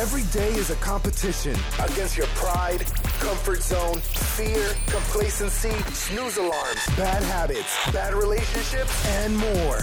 Every day is a competition against your pride, comfort zone, fear, complacency, snooze alarms, bad habits, bad relationships, and more.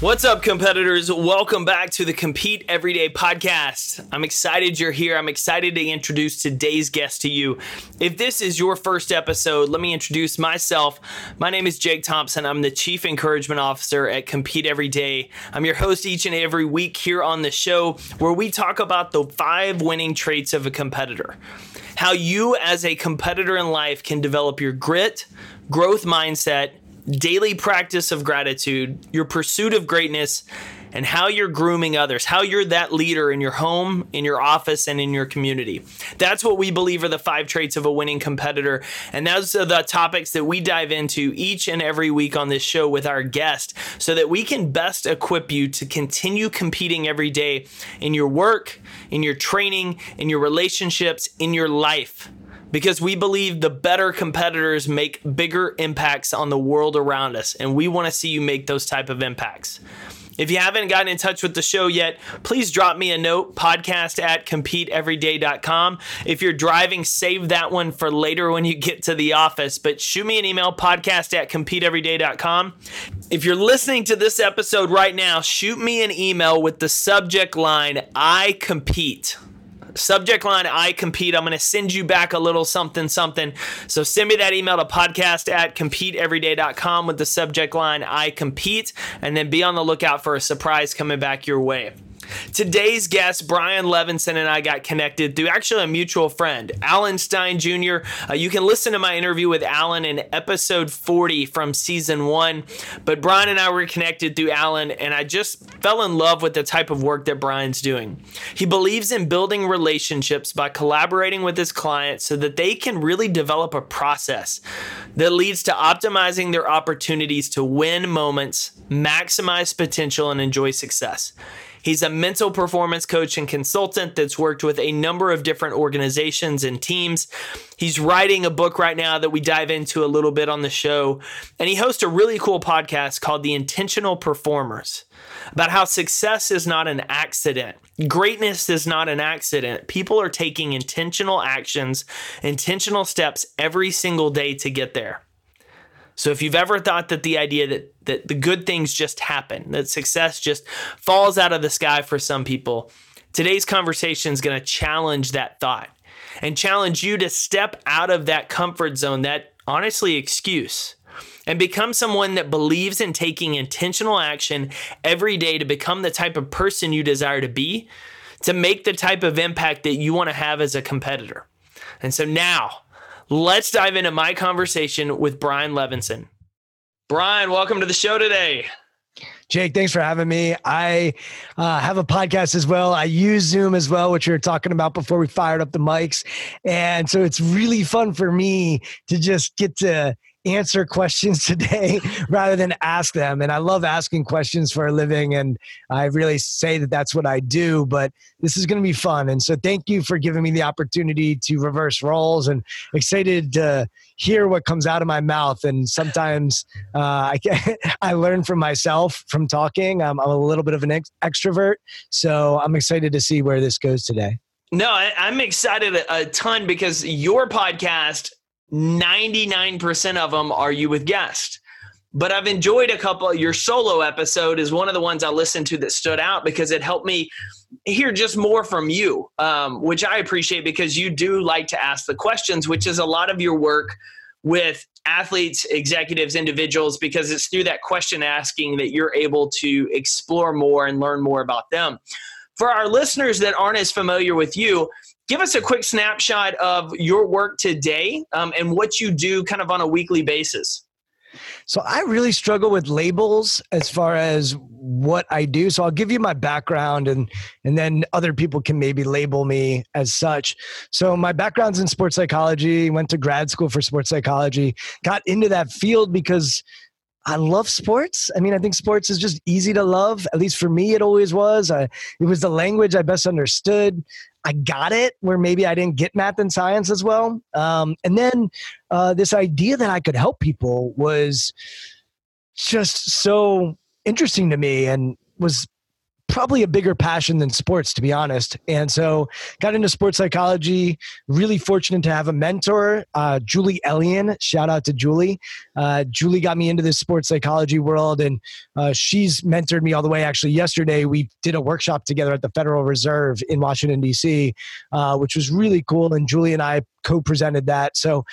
What's up, competitors? Welcome back to the Compete Everyday podcast. I'm excited you're here. I'm excited to introduce today's guest to you. If this is your first episode, let me introduce myself. My name is Jake Thompson. I'm the Chief Encouragement Officer at Compete Everyday. I'm your host each and every week here on the show, where we talk about the 5 winning traits of a competitor, how you as a competitor in life can develop your grit, growth mindset, daily practice of gratitude, your pursuit of greatness, and how you're grooming others, how you're that leader in your home, in your office, and in your community. That's what we believe are the 5 traits of a winning competitor. And those are the topics that we dive into each and every week on this show with our guest, so that we can best equip you to continue competing every day in your work, in your training, in your relationships, in your life. Because we believe the better competitors make bigger impacts on the world around us, and we want to see you make those type of impacts. If you haven't gotten in touch with the show yet, please drop me a note, podcast@competeeveryday.com. If you're driving, save that one for later when you get to the office, but shoot me an email, podcast@competeeveryday.com. If you're listening to this episode right now, shoot me an email with the subject line, I compete. Subject line, I compete. I'm going to send you back a little something, something. So send me that email to podcast@competeeveryday.com with the subject line, I compete, and then be on the lookout for a surprise coming back your way. Today's guest, Brian Levenson, and I got connected through actually a mutual friend, Alan Stein Jr. You can listen to my interview with Alan in episode 40 from season 1. But Brian and I were connected through Alan, and I just fell in love with the type of work that Brian's doing. He believes in building relationships by collaborating with his clients so that they can really develop a process that leads to optimizing their opportunities to win moments, maximize potential, and enjoy success. He's a mental performance coach and consultant that's worked with a number of different organizations and teams. He's writing a book right now that we dive into a little bit on the show. And he hosts a really cool podcast called The Intentional Performers, about how success is not an accident. Greatness is not an accident. People are taking intentional actions, intentional steps every single day to get there. So if you've ever thought that the idea that the good things just happen, that success just falls out of the sky for some people, today's conversation is going to challenge that thought and challenge you to step out of that comfort zone, that honestly excuse, and become someone that believes in taking intentional action every day to become the type of person you desire to be, to make the type of impact that you want to have as a competitor. And so now, let's dive into my conversation with Brian Levenson. Brian, welcome to the show today. Jake, thanks for having me. I have a podcast as well. I use Zoom as well, which we were talking about before we fired up the mics. And so it's really fun for me to just get to answer questions today rather than ask them. And I love asking questions for a living. And I really say that that's what I do, but this is going to be fun. And so thank you for giving me the opportunity to reverse roles, and excited to hear what comes out of my mouth. And sometimes I learn from myself from talking. I'm a little bit of an extrovert. So I'm excited to see where this goes today. No, I'm excited a ton, because your podcast, 99% of them are you with guests. But I've enjoyed a couple. Your solo episode is one of the ones I listened to that stood out, because it helped me hear just more from you, which I appreciate, because you do like to ask the questions, which is a lot of your work with athletes, executives, individuals, because it's through that question asking that you're able to explore more and learn more about them. For our listeners that aren't as familiar with you, give us a quick snapshot of your work today, and what you do kind of on a weekly basis. So I really struggle with labels as far as what I do. So I'll give you my background, and then other people can maybe label me as such. So my background's in sports psychology, went to grad school for sports psychology, got into that field because I love sports. I mean, I think sports is just easy to love. At least for me, it always was. It was the language I best understood. I got it where maybe I didn't get math and science as well. And then this idea that I could help people was just so interesting to me and was probably a bigger passion than sports, to be honest. And so got into sports psychology, really fortunate to have a mentor, Julie Ellian. Shout out to Julie. Julie got me into this sports psychology world, and she's mentored me all the way. Actually, yesterday we did a workshop together at the Federal Reserve in Washington, DC, which was really cool. And Julie and I co-presented that. So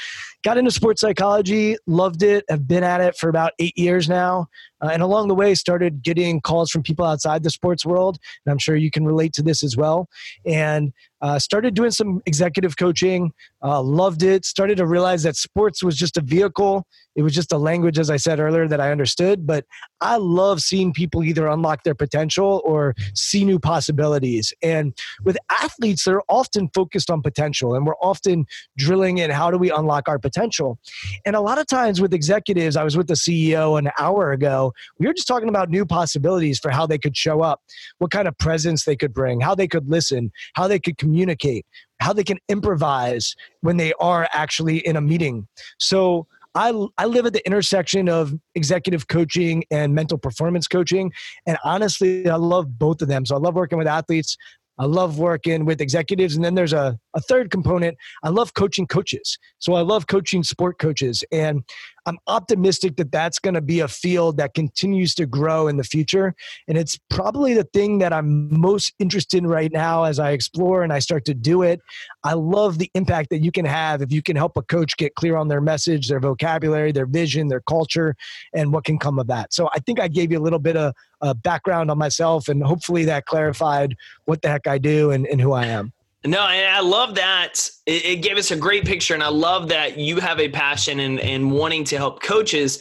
got into sports psychology, loved it. I've been at it for about 8 years now. And along the way, started getting calls from people outside the sports world. And I'm sure you can relate to this as well. And started doing some executive coaching, loved it, started to realize that sports was just a vehicle. It was just a language, as I said earlier, that I understood. But I love seeing people either unlock their potential or see new possibilities. And with athletes, they're often focused on potential. And we're often drilling in, how do we unlock our potential? And a lot of times with executives, I was with the CEO an hour ago, we were just talking about new possibilities for how they could show up, what kind of presence they could bring, how they could listen, how they could communicate, how they can improvise when they are actually in a meeting. So I live at the intersection of executive coaching and mental performance coaching. And honestly, I love both of them. So I love working with athletes. I love working with executives. And then there's a third component. I love coaching coaches. So I love coaching sport coaches. And I'm optimistic that that's going to be a field that continues to grow in the future. And it's probably the thing that I'm most interested in right now as I explore and I start to do it. I love the impact that you can have if you can help a coach get clear on their message, their vocabulary, their vision, their culture, and what can come of that. So I think I gave you a little bit of a background on myself, and hopefully that clarified what the heck I do and who I am. No, I love that. It gave us a great picture, and I love that you have a passion and wanting to help coaches,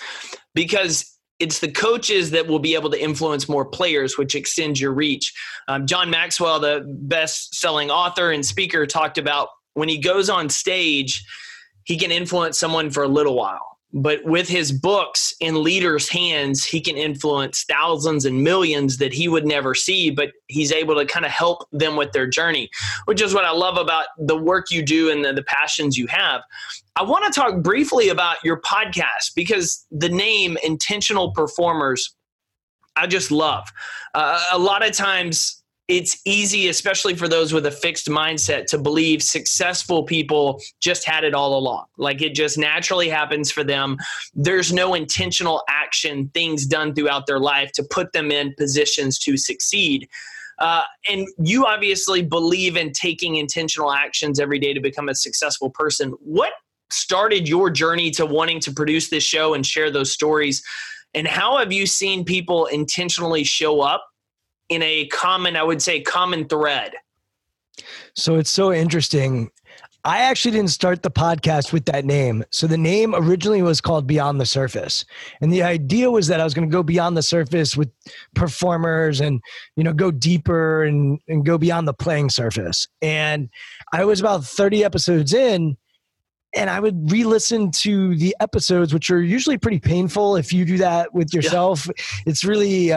because it's the coaches that will be able to influence more players, which extends your reach. John Maxwell, the best-selling author and speaker, talked about when he goes on stage, he can influence someone for a little while. But with his books in leaders' hands, he can influence thousands and millions that he would never see, but he's able to kind of help them with their journey, which is what I love about the work you do and the passions you have. I want to talk briefly about your podcast, because the name Intentional Performers, I just love. A lot of times it's easy, especially for those with a fixed mindset, to believe successful people just had it all along. Like it just naturally happens for them. There's no intentional action, things done throughout their life to put them in positions to succeed. And you obviously believe in taking intentional actions every day to become a successful person. What started your journey to wanting to produce this show and share those stories? And how have you seen people intentionally show up in a common, I would say, common thread? So it's so interesting. I actually didn't start the podcast with that name. So the name originally was called Beyond the Surface. And the idea was that I was going to go beyond the surface with performers and, you know, go deeper and go beyond the playing surface. And I was about 30 episodes in, and I would re-listen to the episodes, which are usually pretty painful if you do that with yourself. Yeah. It's really,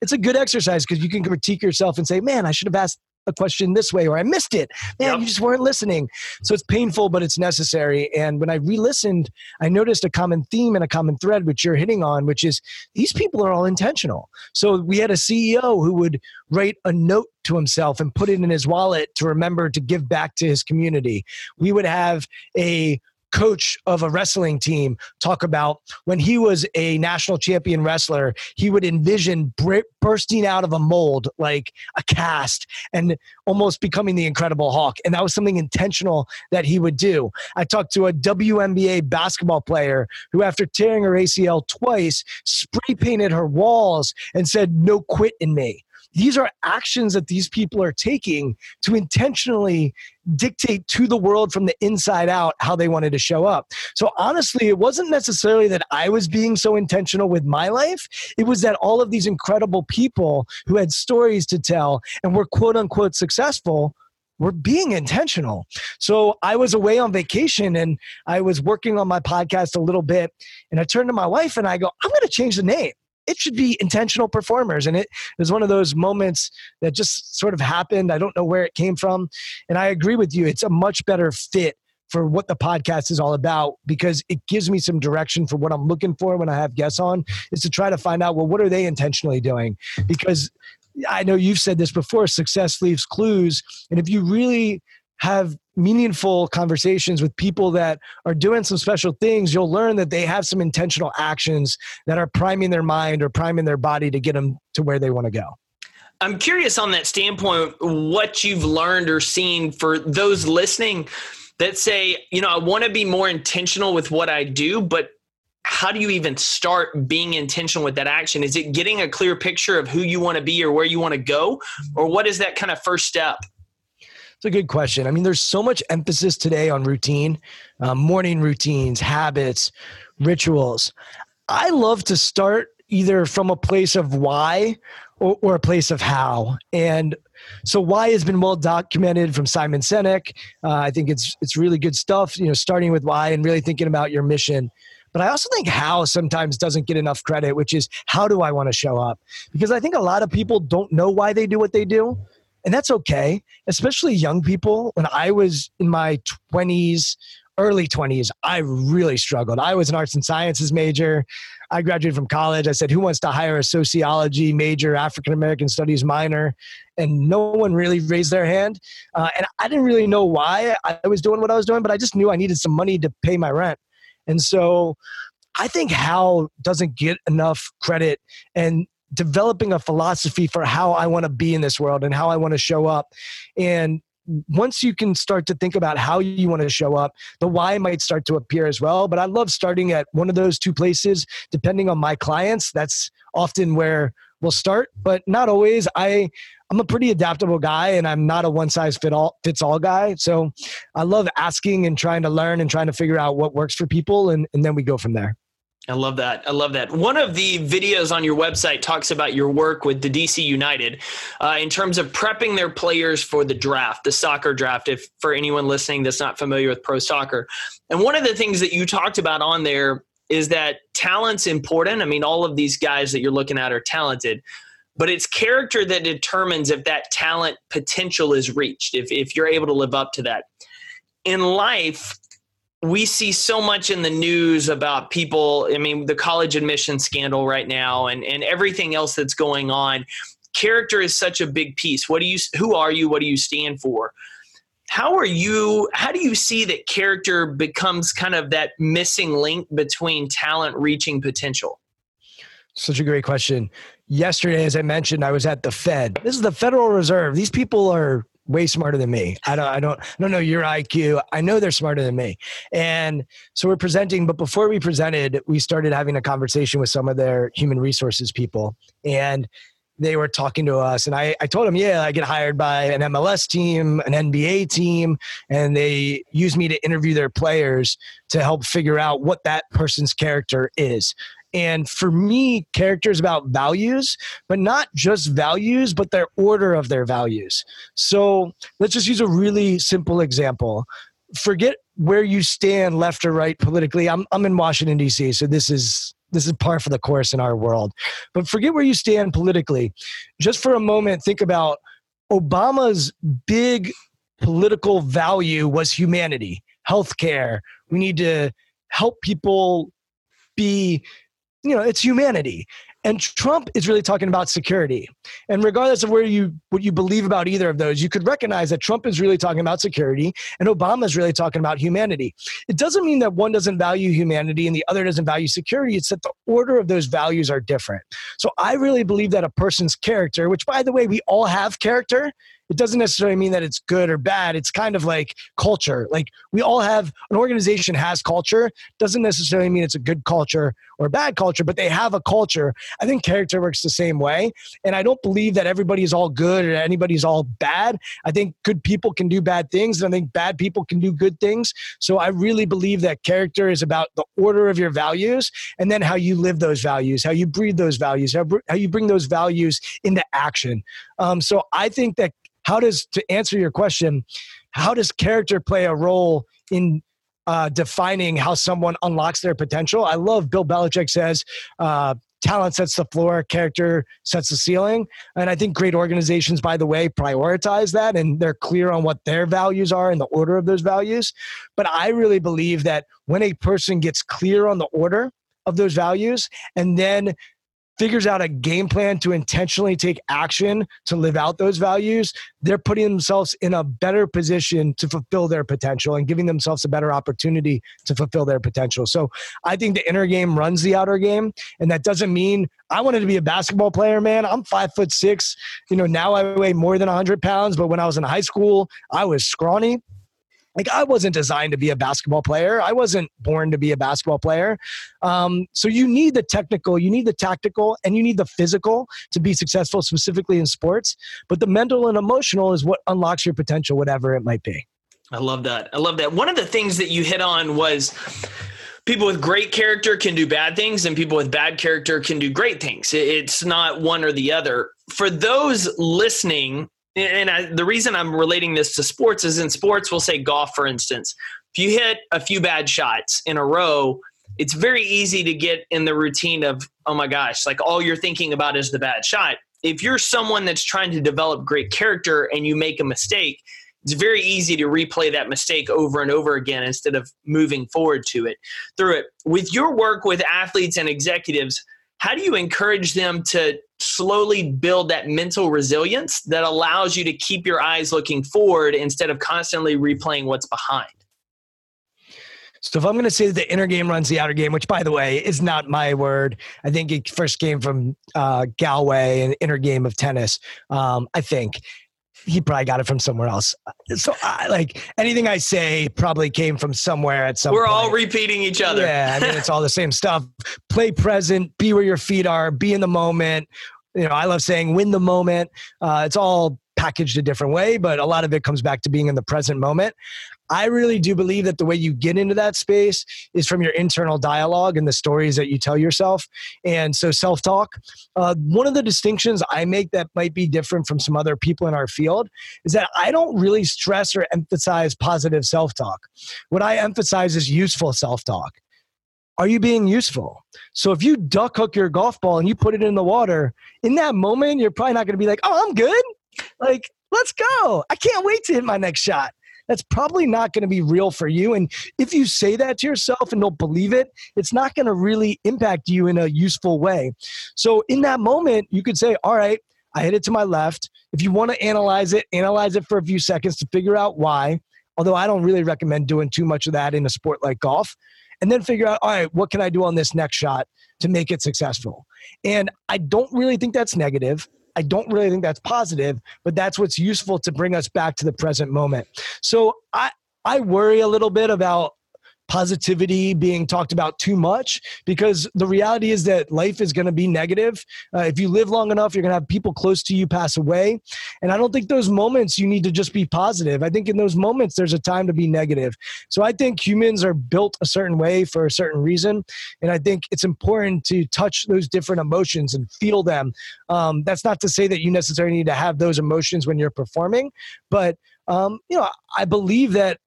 it's a good exercise, because you can critique yourself and say, man, I should have asked a question this way, or I missed it. Man, You just weren't listening. So it's painful, but it's necessary. And when I re-listened, I noticed a common theme and a common thread, which you're hitting on, which is these people are all intentional. So we had a CEO who would write a note to himself and put it in his wallet to remember to give back to his community. We would have a coach of a wrestling team talk about when he was a national champion wrestler, he would envision bursting out of a mold, like a cast, and almost becoming the Incredible Hulk. And that was something intentional that he would do. I talked to a WNBA basketball player who, after tearing her ACL twice, spray painted her walls and said, "No quit in me." These are actions that these people are taking to intentionally dictate to the world from the inside out how they wanted to show up. So honestly, it wasn't necessarily that I was being so intentional with my life. It was that all of these incredible people who had stories to tell and were quote unquote successful were being intentional. So I was away on vacation and I was working on my podcast a little bit, and I turned to my wife and I go, I'm going to change the name. It should be Intentional Performers. And it was one of those moments that just sort of happened. I don't know where it came from. And I agree with you. It's a much better fit for what the podcast is all about, because it gives me some direction for what I'm looking for when I have guests on, is to try to find out, well, what are they intentionally doing? Because I know you've said this before, success leaves clues. And if you really have meaningful conversations with people that are doing some special things, you'll learn that they have some intentional actions that are priming their mind or priming their body to get them to where they want to go. I'm curious on that standpoint, what you've learned or seen for those listening that say, you know, I want to be more intentional with what I do, but how do you even start being intentional with that action? Is it getting a clear picture of who you want to be or where you want to go? Or what is that kind of first step? It's a good question. I mean, there's so much emphasis today on routine, morning routines, habits, rituals. I love to start either from a place of why or a place of how. And so why has been well documented from Simon Sinek. I think it's really good stuff, you know, starting with why and really thinking about your mission. But I also think how sometimes doesn't get enough credit, which is, how do I want to show up? Because I think a lot of people don't know why they do what they do. And that's okay, especially young people. When I was in my 20s, early 20s, I really struggled. I was an arts and sciences major. I graduated from college. I said, who wants to hire a sociology major, African-American studies minor? And no one really raised their hand. And I didn't really know why I was doing what I was doing, but I just knew I needed some money to pay my rent. And so I think how doesn't get enough credit, and developing a philosophy for how I want to be in this world and how I want to show up. And once you can start to think about how you want to show up, the why might start to appear as well. But I love starting at one of those two places, depending on my clients. That's often where we'll start, but not always. I'm a pretty adaptable guy, and I'm not a one-size-fits-all guy. So I love asking and trying to learn and trying to figure out what works for people, and then we go from there. I love that. I love that. One of the videos on your website talks about your work with the DC United in terms of prepping their players for the draft, the soccer draft, if for anyone listening that's not familiar with pro soccer. And one of the things that you talked about on there is that talent's important. I mean, all of these guys that you're looking at are talented, but it's character that determines if that talent potential is reached, if you're able to live up to that. In life, we see so much in the news about people. I mean, the college admission scandal right now and everything else that's going on. Character is such a big piece. Who are you? What do you stand for? How do you see that character becomes kind of that missing link between talent reaching potential? Such a great question. Yesterday, as I mentioned, I was at the Fed. This is the Federal Reserve. These people are way smarter than me. I don't know your IQ. I know they're smarter than me. And so we're presenting, but before we presented, we started having a conversation with some of their human resources people. And they were talking to us, and I told them, yeah, I get hired by an MLS team, an NBA team, and they use me to interview their players to help figure out what that person's character is. And for me, character is about values, but not just values, but their order of their values. So let's just use a really simple example. Forget where you stand left or right politically. I'm in Washington, D.C., so this is par for the course in our world. But forget where you stand politically. Just for a moment, think about Obama's big political value was humanity, healthcare. We need to help people be... You know, it's humanity. And Trump is really talking about security. And regardless of what you believe about either of those, you could recognize that Trump is really talking about security and Obama is really talking about humanity. It doesn't mean that one doesn't value humanity and the other doesn't value security. It's that the order of those values are different. So I really believe that a person's character, which by the way, we all have character. it doesn't necessarily mean that it's good or bad. It's kind of like culture. Like we all have, an organization has culture. Doesn't necessarily mean it's a good culture or a bad culture, but they have a culture. I think character works the same way. And I don't believe that everybody is all good or anybody's all bad. I think good people can do bad things, and I think bad people can do good things. So I really believe that character is about the order of your values and then how you live those values, how you breathe those values, how you bring those values into action. So I think that to answer your question, how does character play a role in defining how someone unlocks their potential? I love Bill Belichick says, talent sets the floor, character sets the ceiling. And I think great organizations, by the way, prioritize that, and they're clear on what their values are and the order of those values. But I really believe that when a person gets clear on the order of those values and then figures out a game plan to intentionally take action to live out those values, they're putting themselves in a better position to fulfill their potential and giving themselves a better opportunity to fulfill their potential. So I think the inner game runs the outer game. And that doesn't mean I wanted to be a basketball player, man. I'm 5'6". You know, now I weigh more than 100 pounds. But when I was in high school, I was scrawny. Like I wasn't designed to be a basketball player. I wasn't born to be a basketball player. So you need the technical, you need the tactical, and you need the physical to be successful, specifically in sports. But the mental and emotional is what unlocks your potential, whatever it might be. I love that. I love that. One of the things that you hit on was people with great character can do bad things, and people with bad character can do great things. It's not one or the other. For those listening, and the reason I'm relating this to sports is in sports, we'll say golf, for instance. If you hit a few bad shots in a row, it's very easy to get in the routine of, oh my gosh, like all you're thinking about is the bad shot. If you're someone that's trying to develop great character and you make a mistake, it's very easy to replay that mistake over and over again instead of moving forward to it, through it. With your work with athletes and executives, how do you encourage them to slowly build that mental resilience that allows you to keep your eyes looking forward instead of constantly replaying what's behind? So if I'm going to say that the inner game runs the outer game, which by the way is not my word, I think it first came from Galway, an inner game of tennis. I think he probably got it from somewhere else. So anything I say probably came from somewhere at some point. We're all repeating each other. Yeah, I mean, it's all the same stuff. Play present, be where your feet are, be in the moment. You know, I love saying win the moment. It's all packaged a different way, but a lot of it comes back to being in the present moment. I really do believe that the way you get into that space is from your internal dialogue and the stories that you tell yourself. And so self-talk, one of the distinctions I make that might be different from some other people in our field is that I don't really stress or emphasize positive self-talk. What I emphasize is useful self-talk. Are you being useful? So if you duck hook your golf ball and you put it in the water, in that moment, you're probably not going to be like, oh, I'm good. Like, let's go. I can't wait to hit my next shot. That's probably not going to be real for you. And if you say that to yourself and don't believe it, it's not going to really impact you in a useful way. So in that moment, you could say, all right, I hit it to my left. If you want to analyze it for a few seconds to figure out why. Although I don't really recommend doing too much of that in a sport like golf. And then figure out, all right, what can I do on this next shot to make it successful? And I don't really think that's negative. I don't really think that's positive, but that's what's useful to bring us back to the present moment. So I worry a little bit about positivity being talked about too much, because the reality is that life is going to be negative. If you live long enough, you're going to have people close to you pass away. And I don't think those moments you need to just be positive. I think in those moments, there's a time to be negative. So I think humans are built a certain way for a certain reason. And I think it's important to touch those different emotions and feel them. That's not to say that you necessarily need to have those emotions when you're performing, but I believe that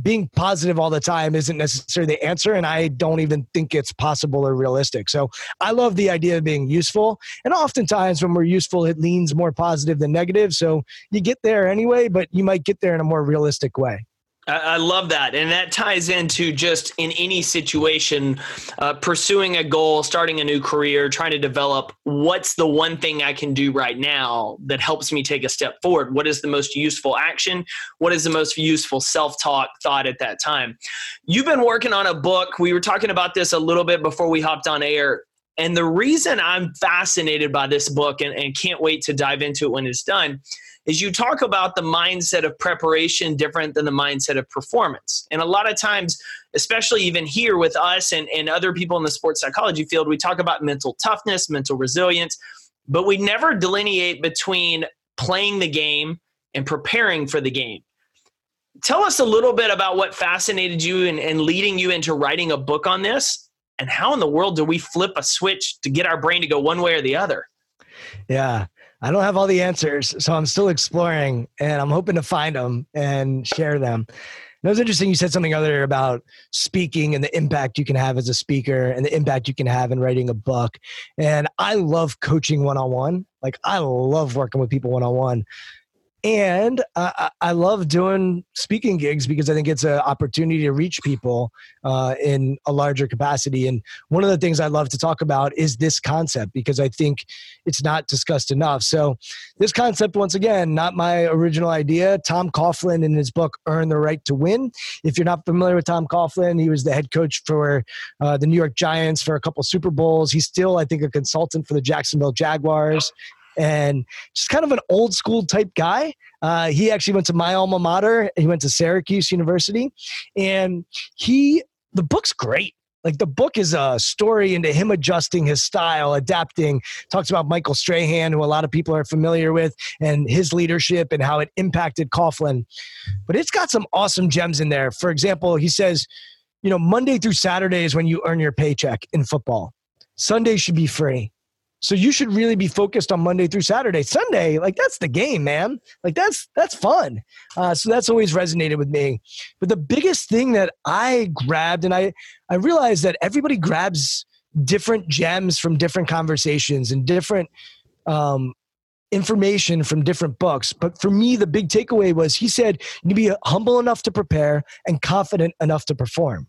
being positive all the time isn't necessarily the answer, and I don't even think it's possible or realistic. So I love the idea of being useful, and oftentimes when we're useful, it leans more positive than negative. So you get there anyway, but you might get there in a more realistic way. I love that. And that ties into just in any situation, pursuing a goal, starting a new career, trying to develop what's the one thing I can do right now that helps me take a step forward. What is the most useful action? What is the most useful self-talk thought at that time? You've been working on a book. We were talking about this a little bit before we hopped on air. And the reason I'm fascinated by this book and can't wait to dive into it when it's done is you talk about the mindset of preparation different than the mindset of performance. And a lot of times, especially even here with us and other people in the sports psychology field, we talk about mental toughness, mental resilience, but we never delineate between playing the game and preparing for the game. Tell us a little bit about what fascinated you and leading you into writing a book on this, and how in the world do we flip a switch to get our brain to go one way or the other? Yeah, I don't have all the answers, so I'm still exploring, and I'm hoping to find them and share them. And it was interesting, you said something earlier about speaking and the impact you can have as a speaker and the impact you can have in writing a book. And I love coaching one-on-one. Like, I love working with people one-on-one. And I love doing speaking gigs because I think it's an opportunity to reach people in a larger capacity. And one of the things I love to talk about is this concept, because I think it's not discussed enough. So this concept, once again, not my original idea. Tom Coughlin in his book, Earn the Right to Win. If you're not familiar with Tom Coughlin, he was the head coach for the New York Giants for a couple Super Bowls. He's still, I think, a consultant for the Jacksonville Jaguars. And just kind of an old school type guy. He actually went to my alma mater. He went to Syracuse University. And the book's great. Like, the book is a story into him adjusting his style, adapting. Talks about Michael Strahan, who a lot of people are familiar with, and his leadership and how it impacted Coughlin. But it's got some awesome gems in there. For example, he says, you know, Monday through Saturday is when you earn your paycheck in football. Sunday should be free. So you should really be focused on Monday through Saturday. Sunday, like, that's the game, man. Like, that's fun. So that's always resonated with me. But the biggest thing that I grabbed, and I realized that everybody grabs different gems from different conversations and different information from different books. But for me, the big takeaway was he said, you need to be humble enough to prepare and confident enough to perform.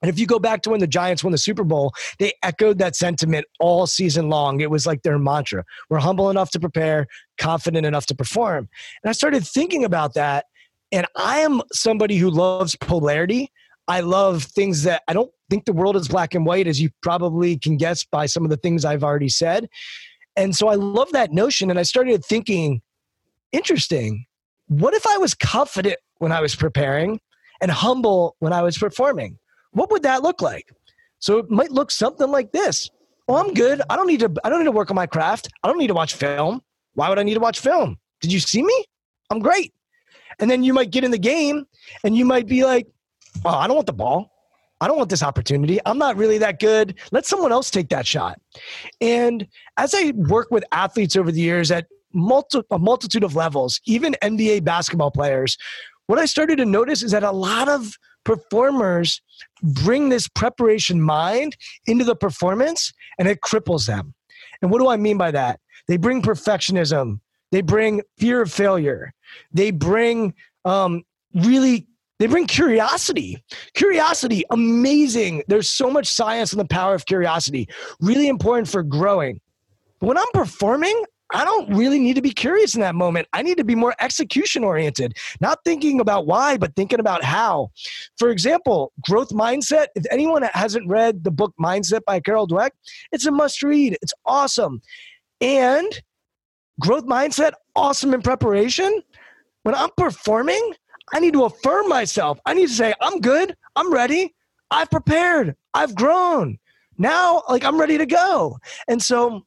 And if you go back to when the Giants won the Super Bowl, they echoed that sentiment all season long. It was like their mantra. We're humble enough to prepare, confident enough to perform. And I started thinking about that. And I am somebody who loves polarity. I love things that I don't think the world is black and white, as you probably can guess by some of the things I've already said. And so I love that notion. And I started thinking, interesting. What if I was confident when I was preparing and humble when I was performing? What would that look like? So it might look something like this. Oh, I'm good. I don't need to work on my craft. I don't need to watch film. Why would I need to watch film? Did you see me? I'm great. And then you might get in the game and you might be like, oh, I don't want the ball. I don't want this opportunity. I'm not really that good. Let someone else take that shot. And as I work with athletes over the years at a multitude of levels, even NBA basketball players, what I started to notice is that a lot of performers bring this preparation mind into the performance, and it cripples them. And what do I mean by that? They bring perfectionism. They bring fear of failure. They bring They bring curiosity. Curiosity, amazing. There's so much science in the power of curiosity. Really important for growing. But when I'm performing, I don't really need to be curious in that moment. I need to be more execution oriented, not thinking about why, but thinking about how. For example, growth mindset. If anyone hasn't read the book Mindset by Carol Dweck, it's a must read. It's awesome. And growth mindset, awesome in preparation. When I'm performing, I need to affirm myself. I need to say, I'm good. I'm ready. I've prepared. I've grown. Now, like, I'm ready to go. And so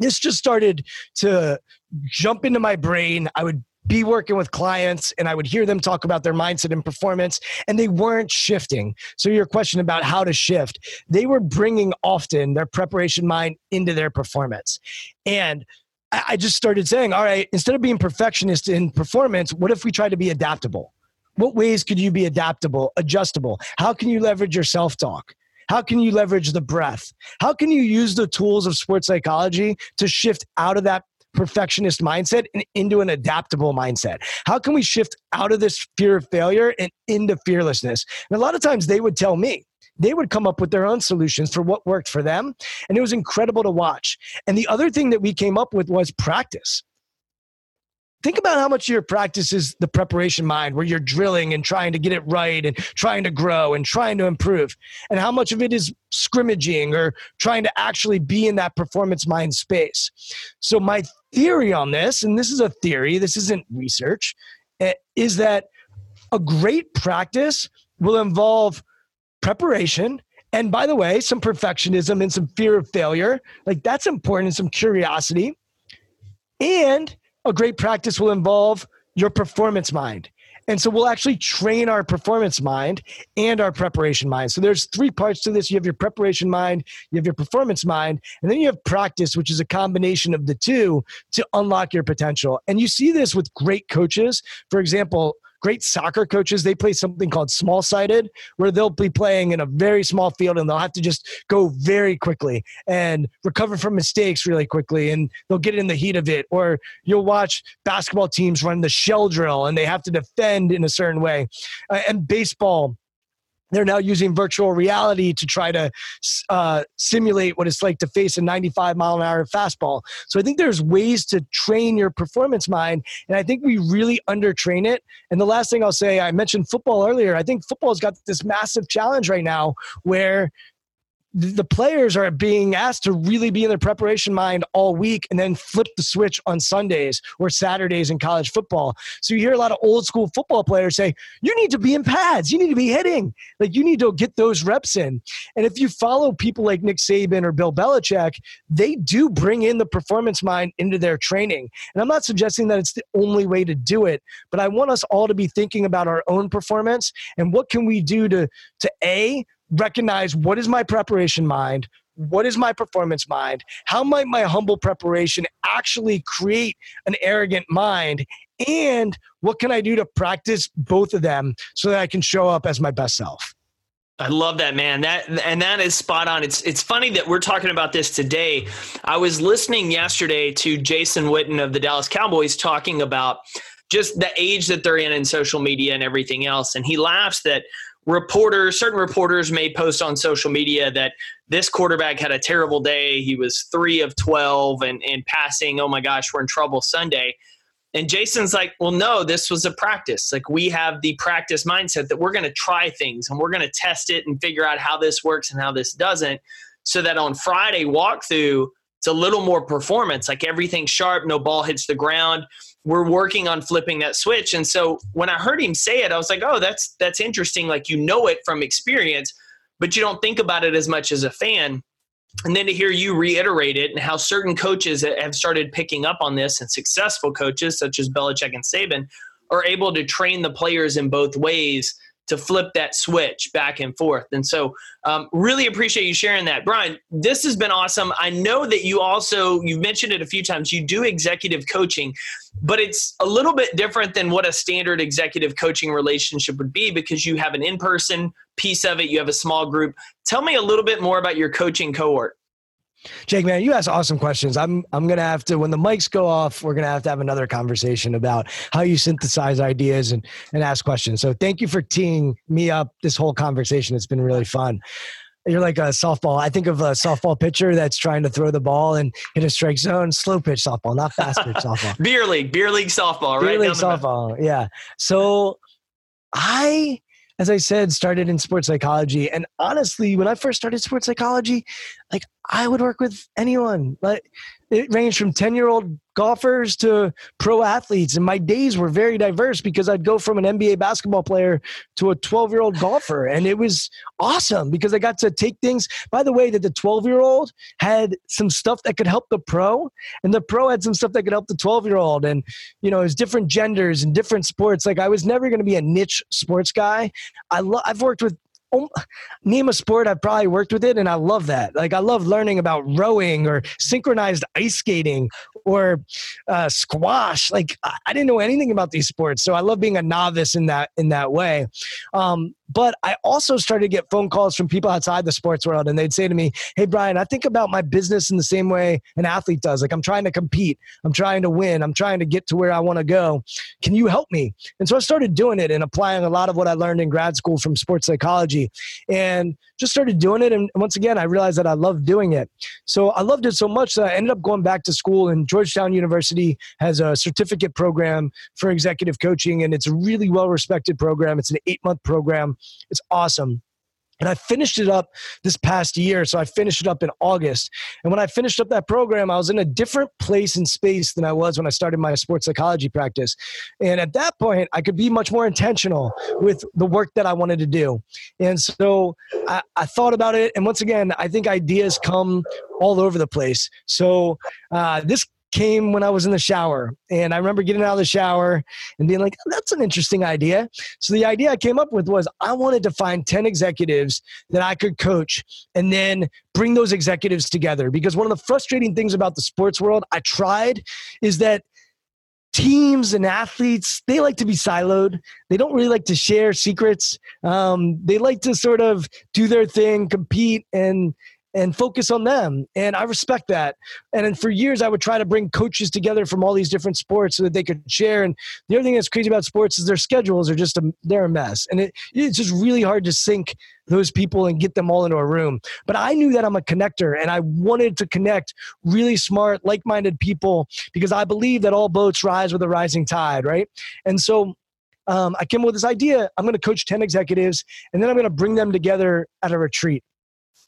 this just started to jump into my brain. I would be working with clients and I would hear them talk about their mindset and performance, and they weren't shifting. So your question about how to shift, they were bringing often their preparation mind into their performance. And I just started saying, all right, instead of being perfectionist in performance, what if we try to be adaptable? What ways could you be adaptable, adjustable? How can you leverage your self-talk? How can you leverage the breath? How can you use the tools of sports psychology to shift out of that perfectionist mindset and into an adaptable mindset? How can we shift out of this fear of failure and into fearlessness? And a lot of times they would tell me, they would come up with their own solutions for what worked for them. And it was incredible to watch. And the other thing that we came up with was practice. think about how much of your practice is the preparation mind, where you're drilling and trying to get it right and trying to grow and trying to improve, and how much of it is scrimmaging or trying to actually be in that performance mind space. So my theory on this, and this is a theory, this isn't research, is that a great practice will involve preparation. And by the way, some perfectionism and some fear of failure, like that's important, and some curiosity. And a great practice will involve your performance mind. And so we'll actually train our performance mind and our preparation mind. So there's three parts to this. You have your preparation mind, you have your performance mind, and then you have practice, which is a combination of the two to unlock your potential. And you see this with great coaches. For example, great soccer coaches, they play something called small-sided, where they'll be playing in a very small field and they'll have to just go very quickly and recover from mistakes really quickly, and they'll get in the heat of it. Or you'll watch basketball teams run the shell drill and they have to defend in a certain way. And baseball, they're now using virtual reality to try to simulate what it's like to face a 95-mile-an-hour fastball. So I think there's ways to train your performance mind, and I think we really undertrain it. And the last thing I'll say, I mentioned football earlier. I think football's got this massive challenge right now where the players are being asked to really be in their preparation mind all week and then flip the switch on Sundays or Saturdays in college football. So you hear a lot of old school football players say, you need to be in pads. You need to be hitting. Like, you need to get those reps in. And if you follow people like Nick Saban or Bill Belichick, they do bring in the performance mind into their training. And I'm not suggesting that it's the only way to do it, but I want us all to be thinking about our own performance and what can we do to A, recognize what is my preparation mind, what is my performance mind, how might my humble preparation actually create an arrogant mind, and what can I do to practice both of them so that I can show up as my best self. I love that, man. That is spot on. It's funny that we're talking about this today. I was listening yesterday to Jason Witten of the Dallas Cowboys talking about just the age that they're in and social media and everything else. And he laughs that certain reporters may post on social media that this quarterback had a terrible day. He was 3 of 12 and passing. Oh my gosh, we're in trouble Sunday. And Jason's like, well, no, this was a practice. Like, we have the practice mindset that we're going to try things and we're going to test it and figure out how this works and how this doesn't. So that on Friday walkthrough, it's a little more performance, like everything's sharp, no ball hits the ground. We're working on flipping that switch. And so when I heard him say it, I was like, oh, that's interesting. Like, you know it from experience, but you don't think about it as much as a fan. And then to hear you reiterate it and how certain coaches have started picking up on this, and successful coaches such as Belichick and Saban are able to train the players in both ways to flip that switch back and forth. And so really appreciate you sharing that. Brian, this has been awesome. I know that you also, you've mentioned it a few times, you do executive coaching, but it's a little bit different than what a standard executive coaching relationship would be, because you have an in-person piece of it. You have a small group. Tell me a little bit more about your coaching cohort. Jake, man, you ask awesome questions. I'm going to have to, when the mics go off, we're going to have another conversation about how you synthesize ideas and ask questions. So thank you for teeing me up this whole conversation. It's been really fun. You're like a softball. I think of a softball pitcher that's trying to throw the ball and hit a strike zone. Slow pitch softball, not fast pitch softball. Beer league softball, right? Beer league softball, yeah. So as I said, started in sports psychology. And honestly, when I first started sports psychology, like, I would work with anyone. Like, it ranged from 10-year-old golfers to pro athletes. And my days were very diverse because I'd go from an NBA basketball player to a 12-year-old golfer. And it was awesome because I got to take things, by the way, that the 12-year-old had some stuff that could help the pro, and the pro had some stuff that could help the 12-year-old. And, you know, it was different genders and different sports. Like, I was never going to be a niche sports guy. I've worked with, name a sport, I've probably worked with it, and I love that. Like, I love learning about rowing or synchronized ice skating or squash. Like, I didn't know anything about these sports, so I love being a novice in that way. But I also started to get phone calls from people outside the sports world, and they'd say to me, hey, Brian, I think about my business in the same way an athlete does. Like, I'm trying to compete. I'm trying to win. I'm trying to get to where I want to go. Can you help me? And so I started doing it and applying a lot of what I learned in grad school from sports psychology, and just started doing it. And once again, I realized that I loved doing it. So I loved it so much that I ended up going back to school, and Georgetown University has a certificate program for executive coaching, and it's a really well-respected program. It's an 8-month program. It's awesome. And I finished it up this past year. So I finished it up in August. And when I finished up that program, I was in a different place and space than I was when I started my sports psychology practice. And at that point, I could be much more intentional with the work that I wanted to do. And so I thought about it. And once again, I think ideas come all over the place. So this came when I was in the shower, and I remember getting out of the shower and being like, oh, that's an interesting idea. So the idea I came up with was I wanted to find 10 executives that I could coach and then bring those executives together. Because one of the frustrating things about the sports world I tried is that teams and athletes, they like to be siloed. They don't really like to share secrets. They like to sort of do their thing, compete, and focus on them. And I respect that. And then for years, I would try to bring coaches together from all these different sports so that they could share. And the other thing that's crazy about sports is their schedules are just, they're a mess. And it's just really hard to sync those people and get them all into a room. But I knew that I'm a connector, and I wanted to connect really smart, like-minded people, because I believe that all boats rise with a rising tide, right? And so I came up with this idea. I'm going to coach 10 executives, and then I'm going to bring them together at a retreat.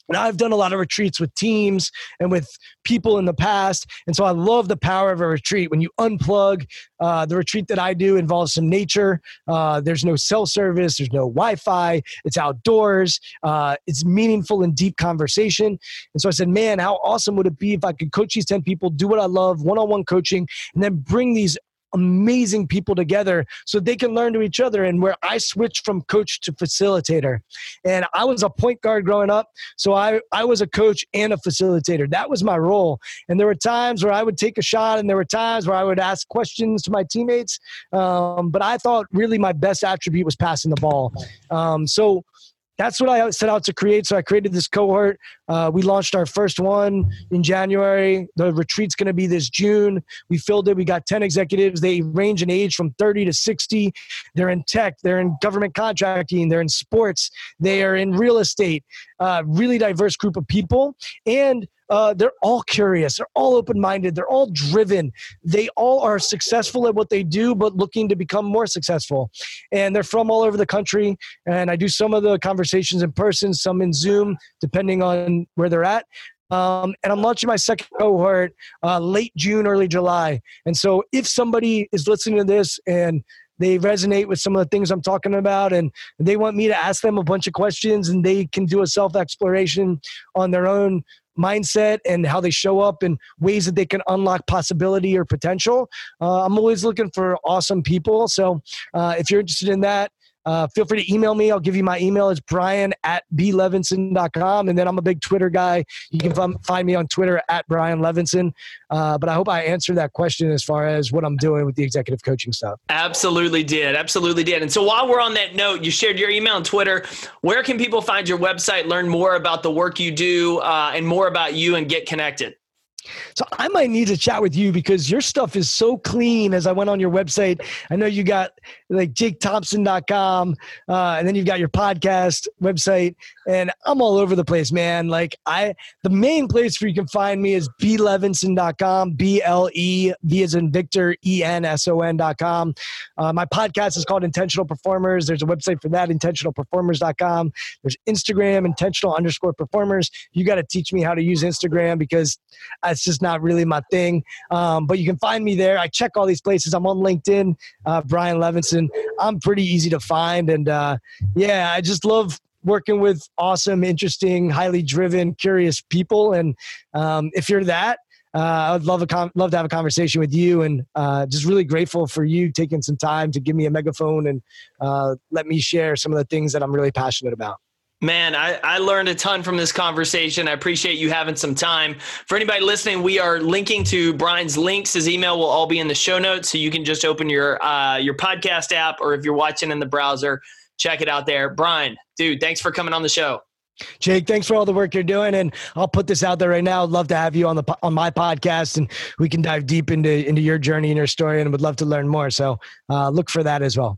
And I've done a lot of retreats with teams and with people in the past. And so I love the power of a retreat. When you unplug, the retreat that I do involves some nature. There's no cell service. There's no Wi-Fi. It's outdoors. It's meaningful and deep conversation. And so I said, man, how awesome would it be if I could coach these 10 people, do what I love, one-on-one coaching, and then bring these amazing people together so they can learn to each other. And where I switched from coach to facilitator. And I was a point guard growing up. So I was a coach and a facilitator. That was my role. And there were times where I would take a shot, and there were times where I would ask questions to my teammates. But I thought really my best attribute was passing the ball. So that's what I set out to create. So I created this cohort. We launched our first one in January. The retreat's going to be this June. We filled it. We got 10 executives. They range in age from 30 to 60. They're in tech. They're in government contracting. They're in sports. They are in real estate. Really diverse group of people. And they're all curious. They're all open-minded. They're all driven. They all are successful at what they do, but looking to become more successful. And they're from all over the country. And I do some of the conversations in person, some in Zoom, depending on where they're at. And I'm launching my second cohort late June, early July. And so if somebody is listening to this and they resonate with some of the things I'm talking about, and they want me to ask them a bunch of questions, and they can do a self-exploration on their own mindset and how they show up and ways that they can unlock possibility or potential. I'm always looking for awesome people. So if you're interested in that, feel free to email me. I'll give you my email. It's brian@blevinson.com. And then I'm a big Twitter guy. You can find me on Twitter @BrianLevenson. But I hope I answered that question as far as what I'm doing with the executive coaching stuff. Absolutely did. Absolutely did. And so while we're on that note, you shared your email and Twitter. Where can people find your website, learn more about the work you do and more about you, and get connected? So I might need to chat with you because your stuff is so clean. As I went on your website, I know you got like jakethompson.com, and then you've got your podcast website, and I'm all over the place, man. Like the main place where you can find me is blevenson.com, B-L-E-V as in Victor, E-N-S-O-N.com. My podcast is called Intentional Performers. There's a website for that, intentionalperformers.com. There's Instagram, intentional_performers. You got to teach me how to use Instagram because it's just not really my thing. But you can find me there. I check all these places. I'm on LinkedIn, Brian Levenson. I'm pretty easy to find. And yeah, I just love working with awesome, interesting, highly driven, curious people. And if you're that, I would love to have a conversation with you, and just really grateful for you taking some time to give me a megaphone and let me share some of the things that I'm really passionate about. Man, I learned a ton from this conversation. I appreciate you having some time. For anybody listening, we are linking to Brian's links. His email will all be in the show notes, so you can just open your podcast app, or if you're watching in the browser, check it out there. Brian, dude, thanks for coming on the show. Jake, thanks for all the work you're doing. And I'll put this out there right now. I'd love to have you on my podcast, and we can dive deep into your journey and your story, and would love to learn more. So look for that as well.